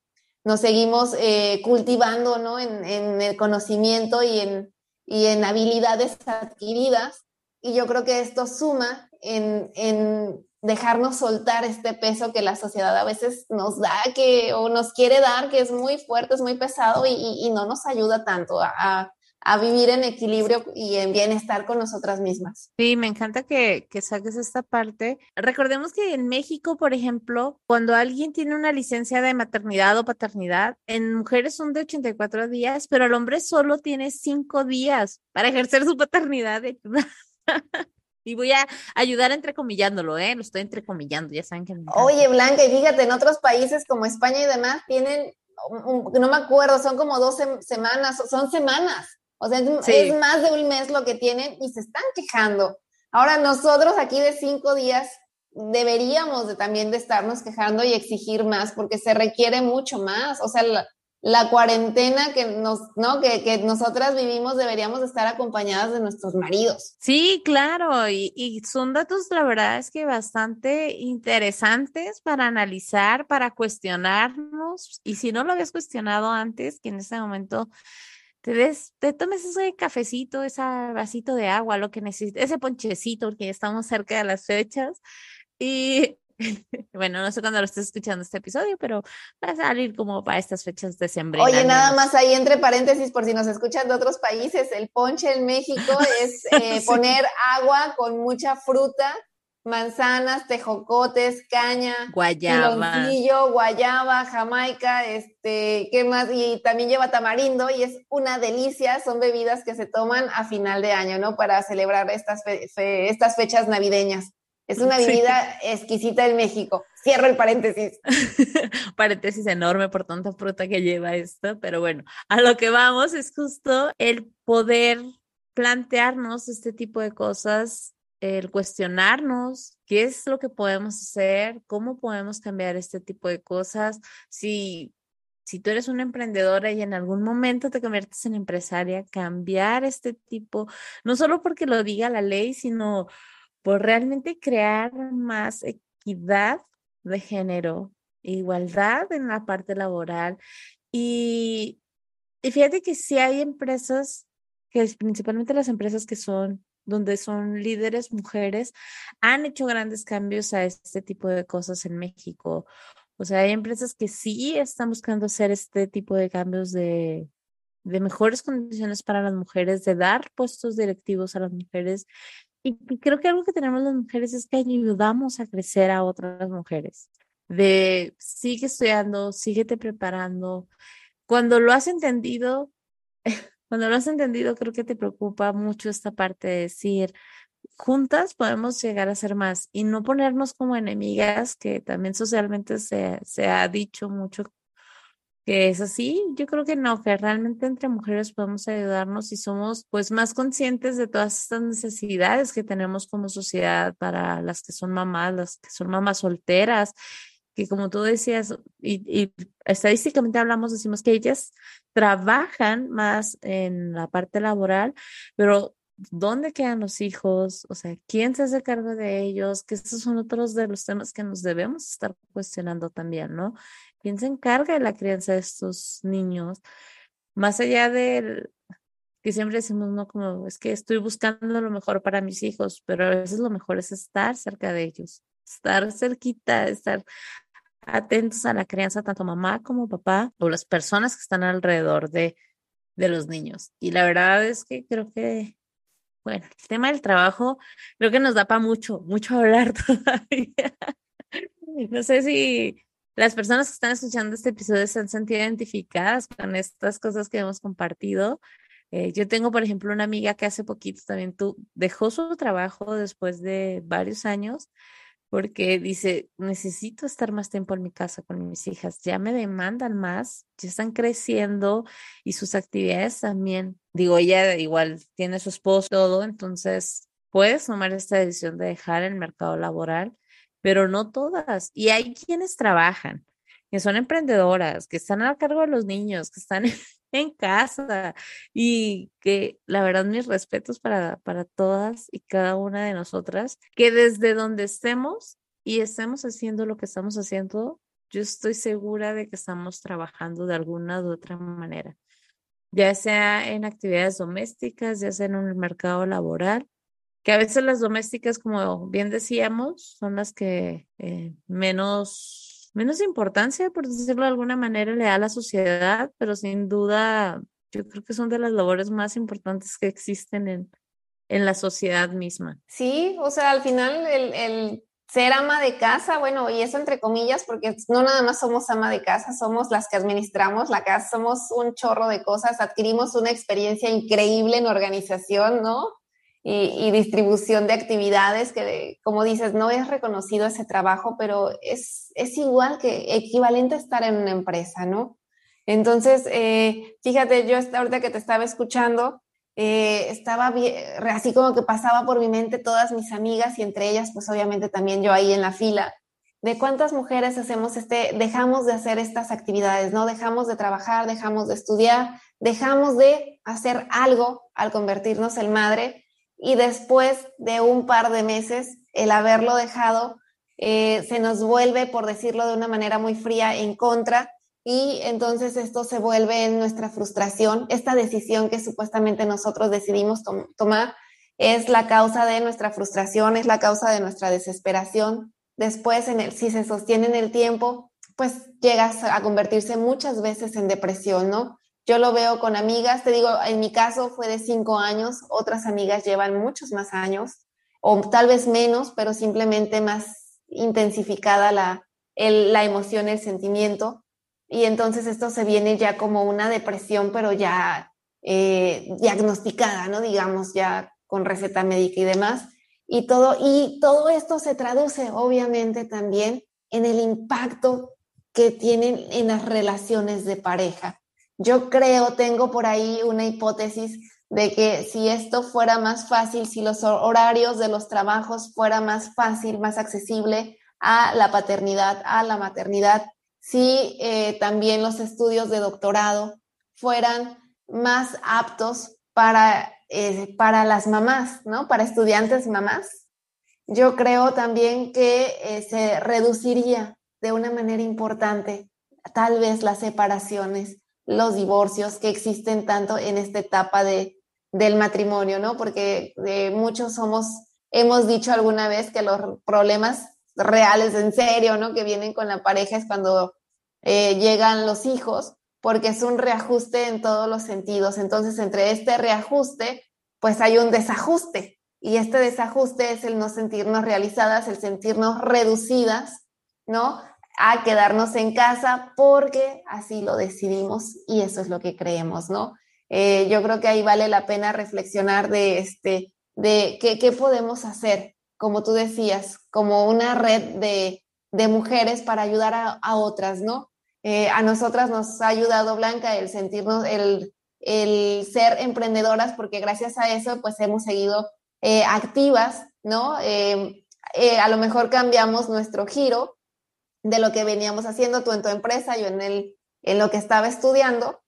nos seguimos eh, cultivando, ¿no? en, en el conocimiento y en, y en habilidades adquiridas, y yo creo que esto suma en, en dejarnos soltar este peso que la sociedad a veces nos da que, o nos quiere dar, que es muy fuerte, es muy pesado y, y, y no nos ayuda tanto a, a, a vivir en equilibrio y en bienestar con nosotras mismas. Sí, me encanta que, que saques esta parte. Recordemos que en México, por ejemplo, cuando alguien tiene una licencia de maternidad o paternidad, en mujeres son de ochenta y cuatro días, pero el hombre solo tiene cinco días para ejercer su paternidad. Y voy a ayudar entrecomillándolo, ¿eh? Lo estoy entrecomillando, ya saben que... Me Oye, Blanca, y fíjate, en otros países como España y demás tienen, no me acuerdo, son como dos semanas, son semanas. O sea, es, sí. es más de un mes lo que tienen y se están quejando. Ahora nosotros aquí de cinco días deberíamos de, también de estarnos quejando y exigir más porque se requiere mucho más. O sea, la, la cuarentena que nos, ¿no? que, que nosotras vivimos deberíamos estar acompañadas de nuestros maridos. Sí, claro, y, y son datos, la verdad es que bastante interesantes para analizar, para cuestionarnos, y si no lo habías cuestionado antes, que en este momento te, des, te tomes ese cafecito, ese vasito de agua, lo que necesites, ese ponchecito, porque estamos cerca de las fechas, y... Bueno, no sé cuándo lo estés escuchando este episodio, pero va a salir como para estas fechas de diciembre. Oye, nada más ahí entre paréntesis, por si nos escuchan de otros países, el ponche en México es eh, sí. poner agua con mucha fruta, manzanas, tejocotes, caña, guayaba, piloncillo, guayaba, jamaica, este, ¿qué más? Y también lleva tamarindo y es una delicia, son bebidas que se toman a final de año, ¿no? Para celebrar estas, fe- fe- estas fechas navideñas. Es una bebida sí. exquisita en México. Cierro el paréntesis. Paréntesis enorme por tanta fruta que lleva esto, pero bueno, a lo que vamos es justo el poder plantearnos este tipo de cosas, el cuestionarnos qué es lo que podemos hacer, cómo podemos cambiar este tipo de cosas. Si, si tú eres una emprendedora y en algún momento te conviertes en empresaria, cambiar este tipo, no solo porque lo diga la ley, sino... por realmente crear más equidad de género, igualdad en la parte laboral. Y, y fíjate que sí hay empresas, que principalmente las empresas que son, donde son líderes mujeres, han hecho grandes cambios a este tipo de cosas en México. O sea, hay empresas que sí están buscando hacer este tipo de cambios de... de mejores condiciones para las mujeres, de dar puestos directivos a las mujeres. Y creo que algo que tenemos las mujeres es que ayudamos a crecer a otras mujeres. De sigue estudiando, síguete preparando. Cuando lo has entendido, cuando lo has entendido, creo que te preocupa mucho esta parte de decir, juntas podemos llegar a ser más y no ponernos como enemigas, que también socialmente se, se ha dicho mucho que es así. Yo creo que no, que realmente entre mujeres podemos ayudarnos y somos pues más conscientes de todas estas necesidades que tenemos como sociedad para las que son mamás, las que son mamás solteras, que como tú decías, y, y estadísticamente hablamos, decimos que ellas trabajan más en la parte laboral, pero ¿dónde quedan los hijos? O sea, ¿quién se hace cargo de ellos? Que estos son otros de los temas que nos debemos estar cuestionando también, ¿no? ¿Quién se encarga de la crianza de estos niños? Más allá del que siempre decimos, no, como es que estoy buscando lo mejor para mis hijos, pero a veces lo mejor es estar cerca de ellos, estar cerquita, estar atentos a la crianza, tanto mamá como papá, o las personas que están alrededor de, de los niños. Y la verdad es que creo que bueno, el tema del trabajo creo que nos da para mucho, mucho hablar todavía. No sé si las personas que están escuchando este episodio se han sentido identificadas con estas cosas que hemos compartido. Eh, yo tengo, por ejemplo, una amiga que hace poquito también tú, dejó su trabajo después de varios años porque dice, necesito estar más tiempo en mi casa con mis hijas, ya me demandan más, ya están creciendo y sus actividades también. Digo, ella igual tiene su esposo, todo, entonces puedes tomar esta decisión de dejar el mercado laboral, pero no todas. Y hay quienes trabajan, que son emprendedoras, que están a cargo de los niños, que están en casa y que la verdad mis respetos para, para todas y cada una de nosotras, que desde donde estemos y estemos haciendo lo que estamos haciendo, yo estoy segura de que estamos trabajando de alguna u otra manera, ya sea en actividades domésticas, ya sea en un mercado laboral, que a veces las domésticas, como bien decíamos, son las que eh, menos, menos importancia, por decirlo de alguna manera, le da a la sociedad, pero sin duda yo creo que son de las labores más importantes que existen en, en la sociedad misma. Sí, o sea, al final el, el ser ama de casa, bueno, y eso entre comillas, porque no nada más somos ama de casa, somos las que administramos la casa, somos un chorro de cosas, adquirimos una experiencia increíble en organización, ¿no? Y, y distribución de actividades que, como dices, no es reconocido ese trabajo, pero es, es igual que equivalente a estar en una empresa, ¿no? Entonces, eh, fíjate, yo ahorita que te estaba escuchando, eh, estaba bien, así como que pasaba por mi mente todas mis amigas y entre ellas, pues obviamente también yo ahí en la fila, de cuántas mujeres hacemos este, dejamos de hacer estas actividades, ¿no? Dejamos de trabajar, dejamos de estudiar, dejamos de hacer algo al convertirnos en madre. Y después de un par de meses, el haberlo dejado eh, se nos vuelve, por decirlo de una manera muy fría, en contra, y entonces esto se vuelve en nuestra frustración. Esta decisión que supuestamente nosotros decidimos tom- tomar es la causa de nuestra frustración, es la causa de nuestra desesperación. Después, en el, si se sostiene en el tiempo, pues llegas a convertirse muchas veces en depresión, ¿no? Yo lo veo con amigas, te digo, en mi caso fue de cinco años, otras amigas llevan muchos más años, o tal vez menos, pero simplemente más intensificada la, el, la emoción, el sentimiento, y entonces esto se viene ya como una depresión, pero ya eh, diagnosticada, ¿no? Digamos, ya con receta médica y demás, y todo, y todo esto se traduce, obviamente, también en el impacto que tienen en las relaciones de pareja. Yo creo, tengo por ahí una hipótesis de que si esto fuera más fácil, si los horarios de los trabajos fuera más fácil, más accesible a la paternidad, a la maternidad, si eh, también los estudios de doctorado fueran más aptos para, eh, para las mamás, ¿no? Para estudiantes mamás, yo creo también que eh, se reduciría de una manera importante tal vez las separaciones, los divorcios que existen tanto en esta etapa de, del matrimonio, ¿no? Porque eh, muchos somos, hemos dicho alguna vez que los problemas reales, en serio, ¿no? Que vienen con la pareja es cuando eh, llegan los hijos, porque es un reajuste en todos los sentidos. Entonces, entre este reajuste, pues hay un desajuste. Y este desajuste es el no sentirnos realizadas, el sentirnos reducidas, ¿no? A quedarnos en casa porque así lo decidimos y eso es lo que creemos, ¿no? Eh, yo creo que ahí vale la pena reflexionar de, este, de qué, qué podemos hacer, como tú decías, como una red de, de mujeres para ayudar a, a otras, ¿no? Eh, a nosotras nos ha ayudado, Blanca, el sentirnos, el, el ser emprendedoras, porque gracias a eso pues hemos seguido eh, activas, ¿no? Eh, eh, a lo mejor cambiamos nuestro giro de lo que veníamos haciendo, tú en tu empresa, yo en, el, en lo que estaba estudiando,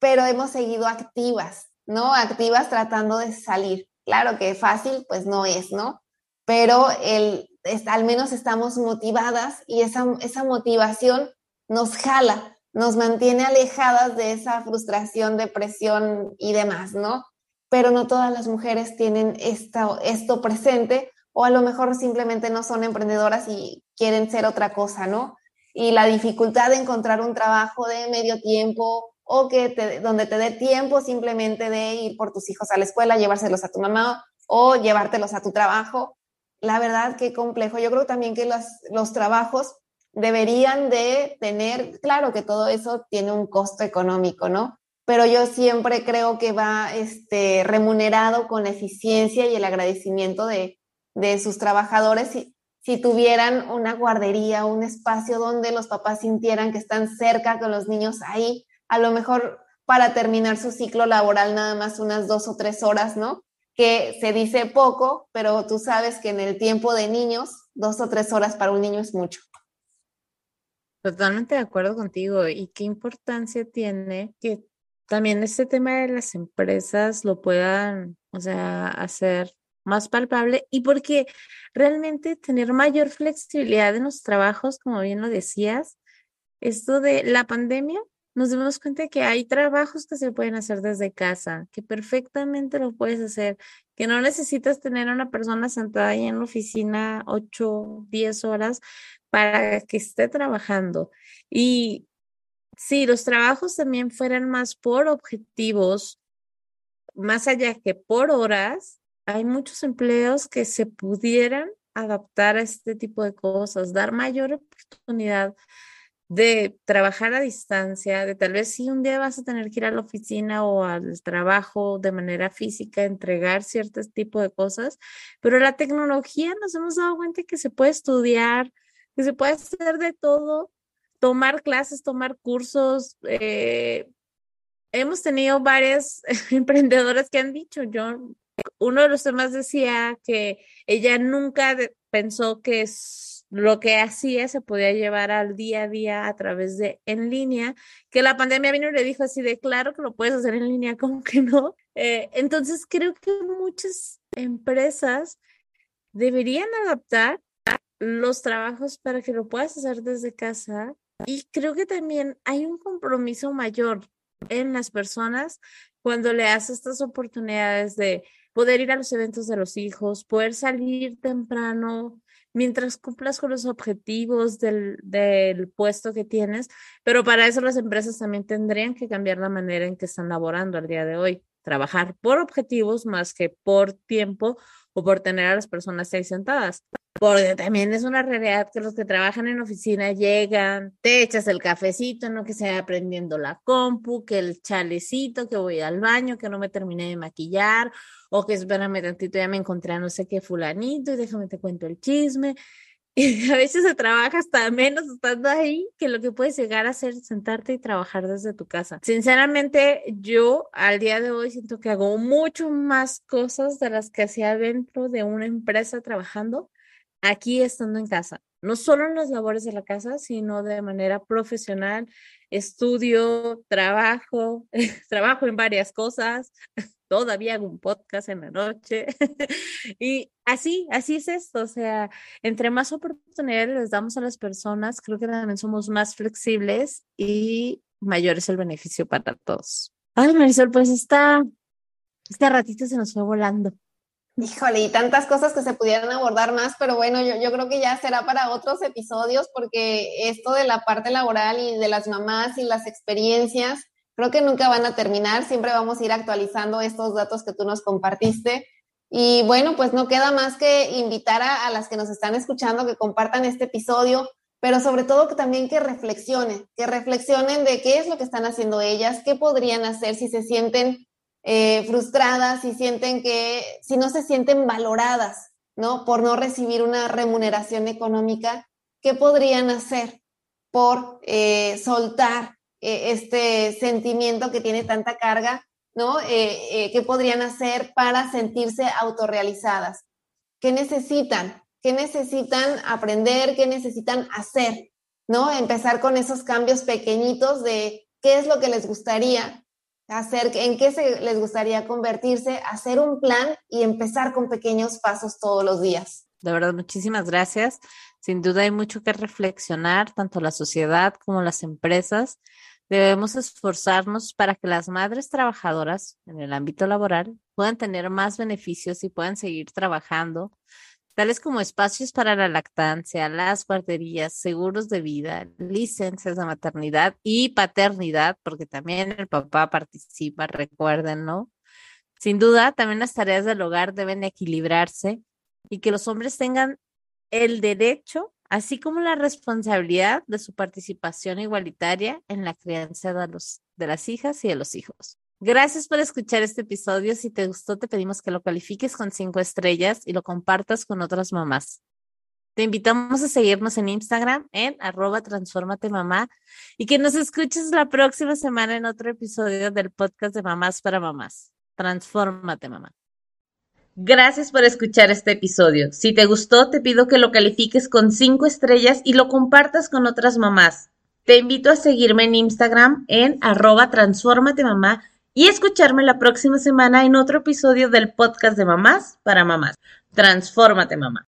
pero hemos seguido activas, ¿no? Activas tratando de salir. Claro que fácil, pues no es, ¿no? Pero el, es, al menos estamos motivadas y esa, esa motivación nos jala, nos mantiene alejadas de esa frustración, depresión y demás, ¿no? Pero no todas las mujeres tienen esta, esto presente, o a lo mejor simplemente no son emprendedoras y quieren ser otra cosa, ¿no? Y la dificultad de encontrar un trabajo de medio tiempo o que te, donde te dé tiempo simplemente de ir por tus hijos a la escuela, llevárselos a tu mamá o llevártelos a tu trabajo. La verdad, qué complejo. Yo creo también que los, los trabajos deberían de tener, claro que todo eso tiene un costo económico, ¿no? Pero yo siempre creo que va este, remunerado con la eficiencia y el agradecimiento de de sus trabajadores, si, si tuvieran una guardería, un espacio donde los papás sintieran que están cerca con los niños ahí, a lo mejor para terminar su ciclo laboral nada más unas dos o tres horas, ¿no? Que se dice poco, pero tú sabes que en el tiempo de niños, dos o tres horas para un niño es mucho. Totalmente de acuerdo contigo. ¿Y qué importancia tiene que también este tema de las empresas lo puedan, o sea, hacer más palpable? Y porque realmente tener mayor flexibilidad en los trabajos, como bien lo decías, esto de la pandemia nos damos cuenta que hay trabajos que se pueden hacer desde casa, que perfectamente lo puedes hacer, que no necesitas tener a una persona sentada ahí en la oficina ocho, diez horas para que esté trabajando. Y si los trabajos también fueran más por objetivos, más allá que por horas, hay muchos empleos que se pudieran adaptar a este tipo de cosas, dar mayor oportunidad de trabajar a distancia, de tal vez si un día vas a tener que ir a la oficina o al trabajo de manera física, entregar ciertos tipos de cosas, pero la tecnología nos hemos dado cuenta que se puede estudiar, que se puede hacer de todo, tomar clases, tomar cursos. Eh, hemos tenido varias emprendedoras que han dicho, yo, uno de los temas decía que ella nunca de, pensó que es lo que hacía se podía llevar al día a día a través de en línea, que la pandemia vino y le dijo así de claro que lo puedes hacer en línea, ¿cómo que no? Eh, entonces creo que muchas empresas deberían adaptar los trabajos para que lo puedas hacer desde casa, y creo que también hay un compromiso mayor en las personas cuando le das estas oportunidades de poder ir a los eventos de los hijos, poder salir temprano, mientras cumplas con los objetivos del, del puesto que tienes, pero para eso las empresas también tendrían que cambiar la manera en que están laborando al día de hoy, trabajar por objetivos más que por tiempo o por tener a las personas ahí sentadas, porque también es una realidad que los que trabajan en oficina llegan, te echas el cafecito, no que se vaya prendiendo la compu, que el chalecito, que voy al baño, que no me terminé de maquillar, o que espérame tantito, ya me encontré a no sé qué fulanito y déjame te cuento el chisme. Y a veces se trabaja hasta menos estando ahí que lo que puedes llegar a hacer, sentarte y trabajar desde tu casa. Sinceramente, yo al día de hoy siento que hago mucho más cosas de las que hacía dentro de una empresa trabajando, aquí estando en casa. No solo en las labores de la casa, sino de manera profesional, estudio, trabajo, trabajo en varias cosas. Todavía hago un podcast en la noche y así, así es esto, o sea, entre más oportunidades les damos a las personas, creo que también somos más flexibles y mayor es el beneficio para todos. Ay, Marisol, pues esta, este ratito se nos fue volando. Híjole, y tantas cosas que se pudieran abordar más, pero bueno, yo, yo creo que ya será para otros episodios, porque esto de la parte laboral y de las mamás y las experiencias, creo que nunca van a terminar, siempre vamos a ir actualizando estos datos que tú nos compartiste. Y bueno, pues no queda más que invitar a, a las que nos están escuchando que compartan este episodio, pero sobre todo que también que reflexionen, que reflexionen de qué es lo que están haciendo ellas, qué podrían hacer si se sienten eh, frustradas, si sienten que, si no se sienten valoradas, ¿no? Por no recibir una remuneración económica, ¿qué podrían hacer por eh, soltar este sentimiento que tiene tanta carga, ¿no? Eh, eh, ¿Qué podrían hacer para sentirse autorrealizadas? ¿Qué necesitan? ¿Qué necesitan aprender? ¿Qué necesitan hacer? ¿No? Empezar con esos cambios pequeñitos de qué es lo que les gustaría hacer, en qué se les gustaría convertirse, hacer un plan y empezar con pequeños pasos todos los días. De verdad, muchísimas gracias. Sin duda hay mucho que reflexionar, tanto la sociedad como las empresas. Debemos esforzarnos para que las madres trabajadoras en el ámbito laboral puedan tener más beneficios y puedan seguir trabajando, tales como espacios para la lactancia, las guarderías, seguros de vida, licencias de maternidad y paternidad, porque también el papá participa, recuerden, ¿no? Sin duda, también las tareas del hogar deben equilibrarse y que los hombres tengan el derecho así como la responsabilidad de su participación igualitaria en la crianza de, los, de las hijas y de los hijos. Gracias por escuchar este episodio. Si te gustó, te pedimos que lo califiques con cinco estrellas y lo compartas con otras mamás. Te invitamos a seguirnos en Instagram en arroba Transfórmate Mamá y que nos escuches la próxima semana en otro episodio del podcast de Mamás para Mamás. Transfórmate Mamá. Gracias por escuchar este episodio. Si te gustó, te pido que lo califiques con cinco estrellas y lo compartas con otras mamás. Te invito a seguirme en Instagram en arroba Transfórmate Mamá y escucharme la próxima semana en otro episodio del podcast de Mamás para Mamás. Transfórmate Mamá.